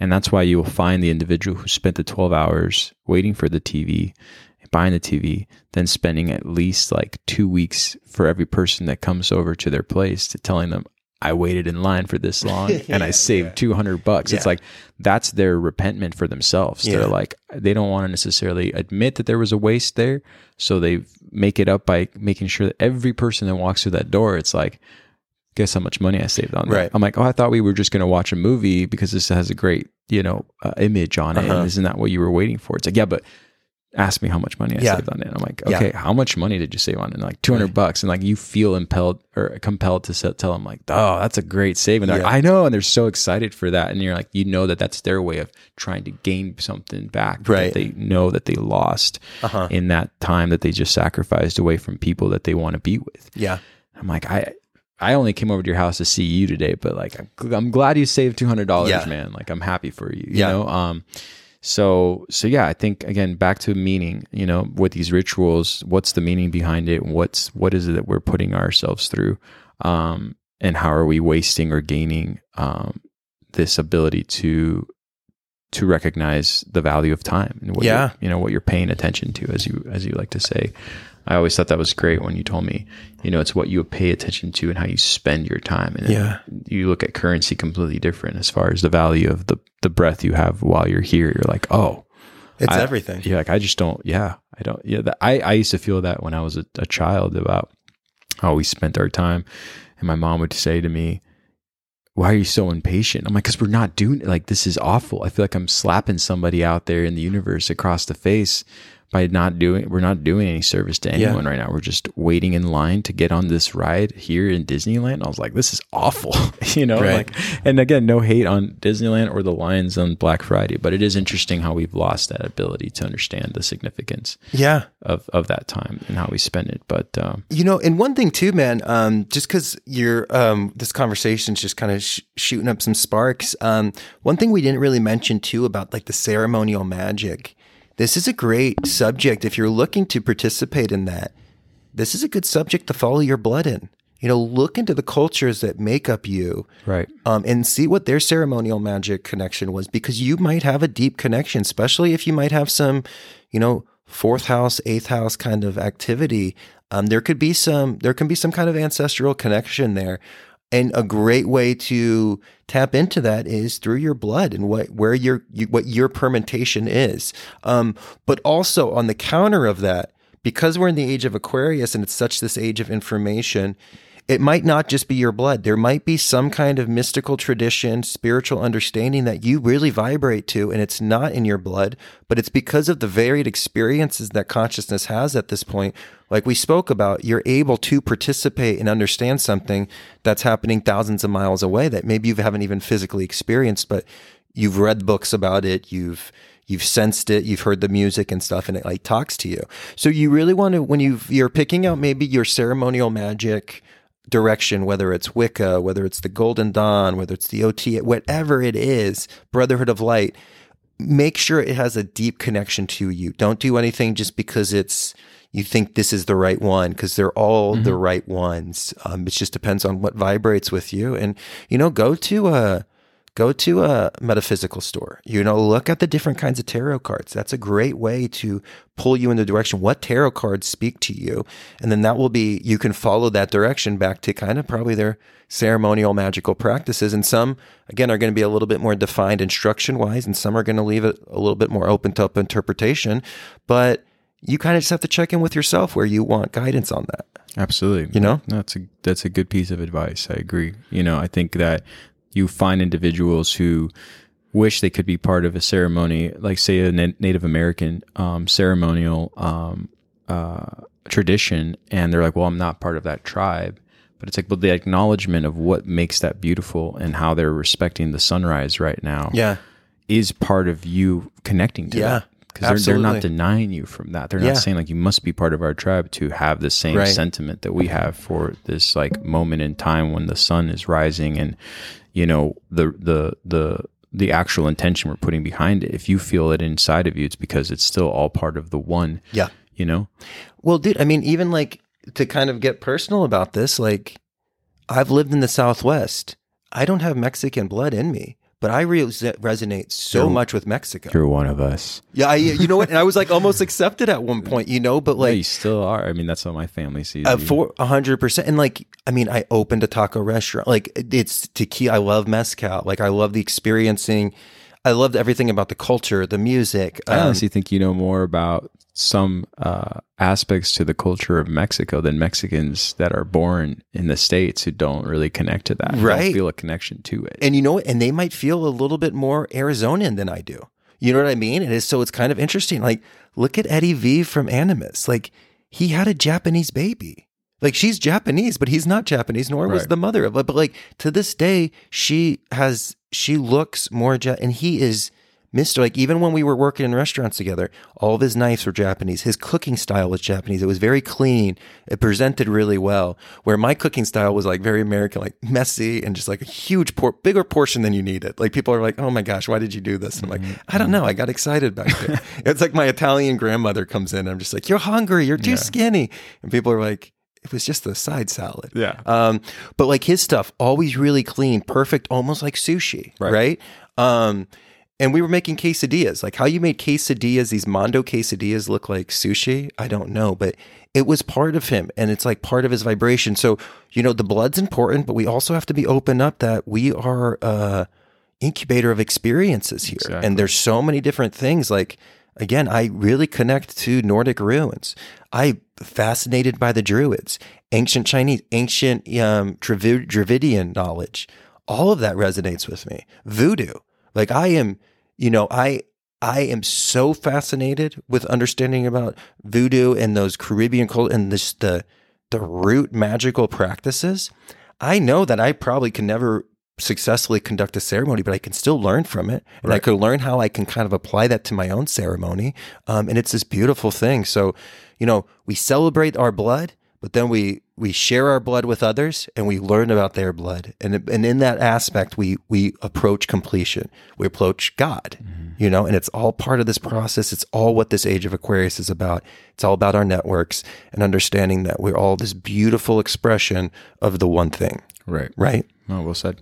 And that's why you will find the individual who spent the 12 hours waiting for the TV, buying the TV, then spending at least like 2 weeks for every person that comes over to their place to telling them, I waited in line for this long and I saved $200. Yeah. It's like, that's their repentment for themselves. Yeah. They're like, they don't want to necessarily admit that there was a waste there. So they make it up by making sure that every person that walks through that door, it's like, guess how much money I saved on that. Right. I'm like, oh, I thought we were just going to watch a movie because this has a great, you know, image on it. And isn't that what you were waiting for? It's like, yeah, but ask me how much money I saved on it. And I'm like, okay, how much money did you save on it? And like $200. And like, you feel impelled or compelled to tell them like, oh, that's a great save. And they're like, I know. And they're so excited for that. And you're like, you know, that that's their way of trying to gain something back. Right. That they know that they lost in that time that they just sacrificed away from people that they want to be with. Yeah. I'm like, I only came over to your house to see you today, but like, I'm glad you saved $200, man. Like I'm happy for you, you know? So yeah, I think again, back to meaning, you know, with these rituals, what's the meaning behind it? What is it that we're putting ourselves through? And how are we wasting or gaining, this ability to recognize the value of time and what, you know, what you're paying attention to, as you like to say. I always thought that was great when you told me, you know, it's what you pay attention to and how you spend your time. And you look at currency completely different as far as the value of the breath you have while you're here. You're like, oh, it's everything. Yeah. Like, I just don't. Yeah. I don't. Yeah. I used to feel that when I was a child about how we spent our time. And my mom would say to me, why are you so impatient? I'm like, because we're not doing it. Like, this is awful. I feel like I'm slapping somebody out there in the universe across the face by we're not doing any service to anyone right now. We're just waiting in line to get on this ride here in Disneyland. And I was like, this is awful, you know? Right. Like, and again, no hate on Disneyland or the lines on Black Friday, but it is interesting how we've lost that ability to understand the significance of that time and how we spend it. But, you know, and one thing too, man, just cause this conversation's just kind of shooting up some sparks. One thing we didn't really mention too about like the ceremonial magic. This is a great subject. If you're looking to participate in that, this is a good subject to follow your blood in. You know, look into the cultures that make up you, right? And see what their ceremonial magic connection was, because you might have a deep connection, especially if you might have some, you know, 4th house, 8th house kind of activity. There can be some kind of ancestral connection there. And a great way to tap into that is through your blood and what your permutation is. But also on the counter of that, because we're in the age of Aquarius and it's such this age of information, it might not just be your blood. There might be some kind of mystical tradition, spiritual understanding that you really vibrate to, and it's not in your blood, but it's because of the varied experiences that consciousness has at this point. Like we spoke about, you're able to participate and understand something that's happening thousands of miles away that maybe you haven't even physically experienced, but you've read books about it, you've sensed it, you've heard the music and stuff, and it like talks to you. So you really want to, when you're picking out maybe your ceremonial magic direction, whether it's Wicca, whether it's the Golden Dawn, whether it's the OT, whatever it is, Brotherhood of Light, make sure it has a deep connection to you. Don't do anything just because it's, you think this is the right one, because they're all the right ones. It just depends on what vibrates with you. And, you know, go to a metaphysical store, you know, look at the different kinds of tarot cards. That's a great way to pull you in the direction, what tarot cards speak to you. And then that will be, you can follow that direction back to kind of probably their ceremonial magical practices. And some, again, are going to be a little bit more defined instruction wise, and some are going to leave it a little bit more open to up interpretation, but you kind of just have to check in with yourself where you want guidance on that. Absolutely. You know, that's a good piece of advice. I agree. You know, I think that you find individuals who wish they could be part of a ceremony, like say a Native American ceremonial tradition, and they're like, well, I'm not part of that tribe. But it's like, but the acknowledgement of what makes that beautiful and how they're respecting the sunrise right now is part of you connecting to that. Because they're not denying you from that. They're not saying like, you must be part of our tribe to have the same sentiment that we have for this like moment in time when the sun is rising, and you know, the actual intention we're putting behind it. If you feel it inside of you, it's because it's still all part of the one. Yeah. You know? Well, dude, I mean, even like to kind of get personal about this, like I've lived in the Southwest. I don't have Mexican blood in me, but I resonate so much with Mexico. You're one of us. Yeah, you know what? And I was like almost accepted at one point, you know, but like... Yeah, you still are. I mean, that's what my family sees. 400%. And like, I mean, I opened a taco restaurant. Like, it's tequila. I love mezcal. Like, I love the experiencing. I loved everything about the culture, the music. I honestly think you know more about some aspects to the culture of Mexico than Mexicans that are born in the States who don't really connect to that. Right. Don't feel a connection to it. And you know what? And they might feel a little bit more Arizonan than I do. You know what I mean? It is, so it's kind of interesting. Like, look at Eddie V from Animus. Like, he had a Japanese baby. Like, she's Japanese, but he's not Japanese, nor was the mother of it. But like, to this day, she looks more Japanese, and he is... Mr. Like, even when we were working in restaurants together, all of his knives were Japanese. His cooking style was Japanese. It was very clean. It presented really well. Where my cooking style was like very American, like messy, and just like a huge, bigger portion than you needed. Like, people are like, oh my gosh, why did you do this? And I'm like, I don't know. I got excited back there. It's like my Italian grandmother comes in. And I'm just like, you're hungry. You're too skinny. And people are like, it was just the side salad. Yeah. But like his stuff, always really clean, perfect, almost like sushi. Right? And we were making quesadillas. Like, how you made quesadillas, these Mondo quesadillas, look like sushi, I don't know, but it was part of him, and it's like part of his vibration. So, you know, the blood's important, but we also have to be open up that we are a incubator of experiences here. Exactly. And there's so many different things. Like, again, I really connect to Nordic ruins. I'm fascinated by the Druids, ancient Chinese, ancient Dravidian knowledge. All of that resonates with me. Voodoo. Like, I am, you know, I am so fascinated with understanding about voodoo and those Caribbean culture and this, the root magical practices. I know that I probably can never successfully conduct a ceremony, but I can still learn from it. And I could learn how I can kind of apply that to my own ceremony. And it's this beautiful thing. So, you know, we celebrate our blood, but then we share our blood with others, and we learn about their blood. And in that aspect, we approach completion. We approach God, you know, and it's all part of this process. It's all what this Age of Aquarius is about. It's all about our networks and understanding that we're all this beautiful expression of the one thing. Right? Oh, well said.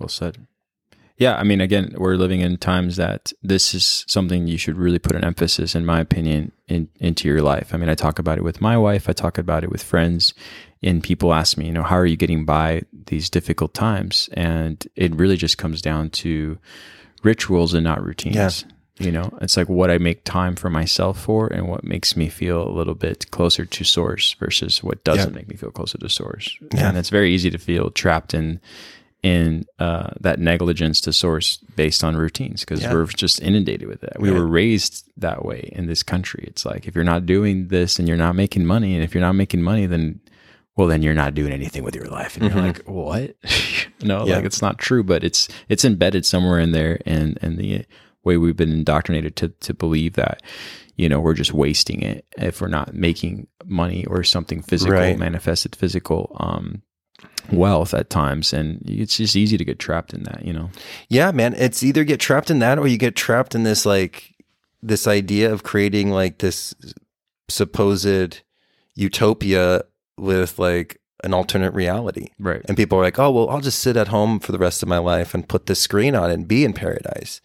Well said. Yeah, I mean, again, we're living in times that this is something you should really put an emphasis, in my opinion, into your life. I mean, I talk about it with my wife. I talk about it with friends, and people ask me, you know, how are you getting by these difficult times? And it really just comes down to rituals and not routines. Yeah. You know, it's like what I make time for myself for, and what makes me feel a little bit closer to source versus what doesn't make me feel closer to source. Yeah. And it's very easy to feel trapped in that negligence to source based on routines, because we're just inundated with that. We were raised that way in this country. It's like, if you're not doing this and you're not making money, and if you're not making money, then you're not doing anything with your life. And you're like, what? Like, it's not true, but it's embedded somewhere in there. And the way we've been indoctrinated to believe that, you know, we're just wasting it if we're not making money or something physical, right, manifested physical wealth at times. And it's just easy to get trapped in that, you know? Yeah, man. It's either get trapped in that, or you get trapped in this, like, this idea of creating like this supposed utopia with like an alternate reality. Right. And people are like, oh, well, I'll just sit at home for the rest of my life and put this screen on and be in paradise.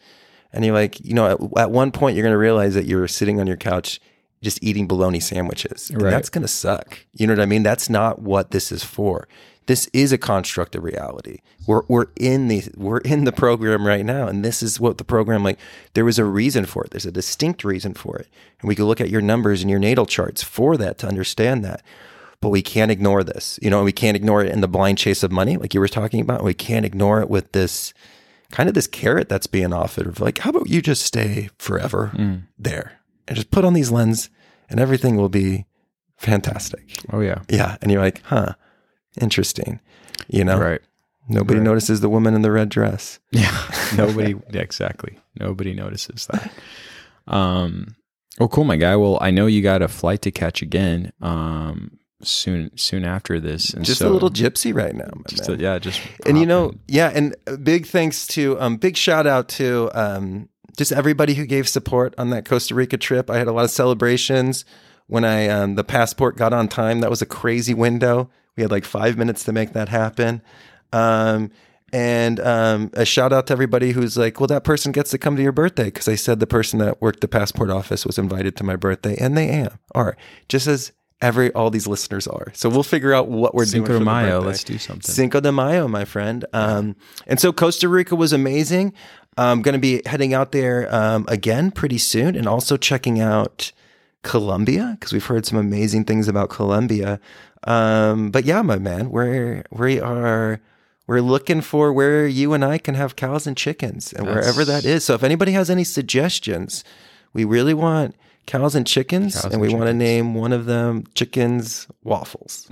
And you're like, you know, at one point you're going to realize that you're sitting on your couch just eating bologna sandwiches. Right. And that's going to suck. You know what I mean? That's not what this is for. This is a construct of reality. We're in the program right now, and this is what the program, like, there was a reason for it. There's a distinct reason for it. And we can look at your numbers and your natal charts for that to understand that. But we can't ignore this. You know, we can't ignore it in the blind chase of money, like you were talking about. We can't ignore it with this kind of this carrot that's being offered of like, how about you just stay forever there and just put on these lenses and everything will be fantastic. Oh yeah. Yeah. And you're like, huh. Interesting, you know. Right. Nobody notices the woman in the red dress. Yeah. Nobody. Exactly. Nobody notices that. Well, cool, my guy. Well, I know you got a flight to catch again soon after this. And just so, a little gypsy right now, my just man. Just and you know, yeah. And big shout out to just everybody who gave support on that Costa Rica trip. I had a lot of celebrations when I the passport got on time. That was a crazy window. We had like 5 minutes to make that happen. A shout out to everybody who's like, well, that person gets to come to your birthday. Cause I said the person that worked the passport office was invited to my birthday, and they are just as all these listeners are. So we'll figure out what we're doing. Cinco de Mayo. Let's do something. Cinco de Mayo, my friend. And so Costa Rica was amazing. I'm going to be heading out there again pretty soon, and also checking out Columbia, because we've heard some amazing things about Columbia. But yeah, my man, we're looking for where you and I can have cows and chickens, and wherever that is. So if anybody has any suggestions, we really want cows and chickens, want to name one of them Chickens Waffles.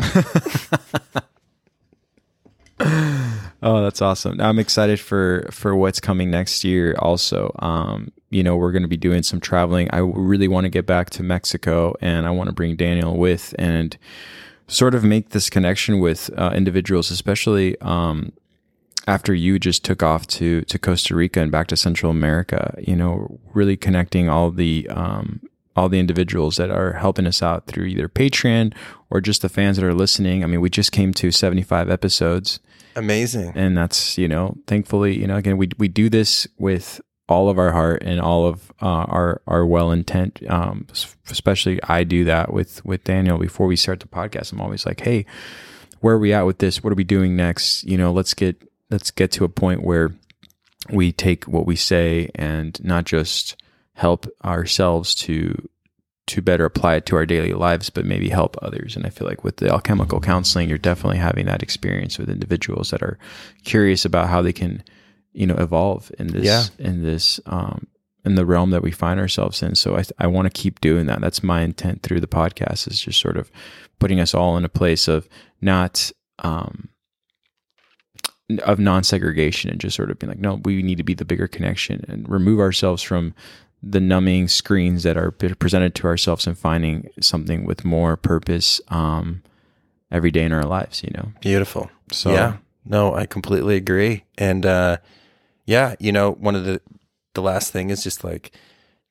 Oh, that's awesome. I'm excited for what's coming next year also. You know, we're going to be doing some traveling. I really want to get back to Mexico, and I want to bring Daniel with and sort of make this connection with individuals, especially after you just took off to Costa Rica and back to Central America, you know, really connecting all the individuals that are helping us out through either Patreon or just the fans that are listening. I mean, we just came to 75 episodes. Amazing. And that's, you know, thankfully, you know, again, we do this with all of our heart and all of our well intent. Especially I do that with Daniel. Before we start the podcast, I'm always like, hey, where are we at with this? What are we doing next? You know, let's get to a point where we take what we say and not just help ourselves to better apply it to our daily lives, but maybe help others. And I feel like with the alchemical counseling, you're definitely having that experience with individuals that are curious about how they can, you know, evolve in this, in the realm that we find ourselves in. So I want to keep doing that. That's my intent through the podcast, is just sort of putting us all in a place of not, of non-segregation, and just sort of being like, no, we need to be the bigger connection and remove ourselves from the numbing screens that are presented to ourselves, and finding something with more purpose every day in our lives, you know? Beautiful. So yeah, no, I completely agree. And yeah, you know, one of the last thing is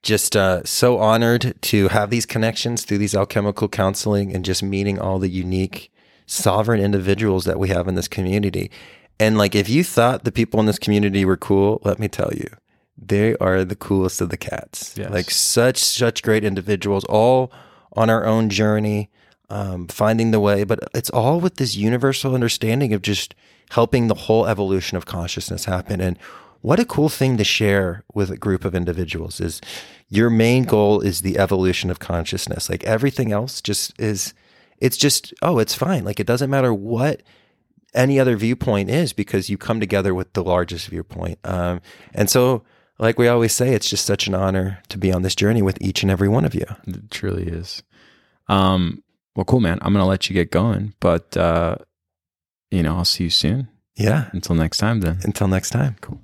just so honored to have these connections through these alchemical counseling, and just meeting all the unique sovereign individuals that we have in this community. And like, if you thought the people in this community were cool, let me tell you, they are the coolest of the cats. Yes. Like such great individuals, all on our own journey, finding the way, but it's all with this universal understanding of just helping the whole evolution of consciousness happen. And what a cool thing to share with a group of individuals is your main goal is the evolution of consciousness. Like everything else just is, it's just, oh, it's fine. Like it doesn't matter what any other viewpoint is, because you come together with the largest viewpoint. And so, like we always say, it's just such an honor to be on this journey with each and every one of you. It truly is. Well, cool, man. I'm going to let you get going, but, you know, I'll see you soon. Yeah. Until next time, then. Cool.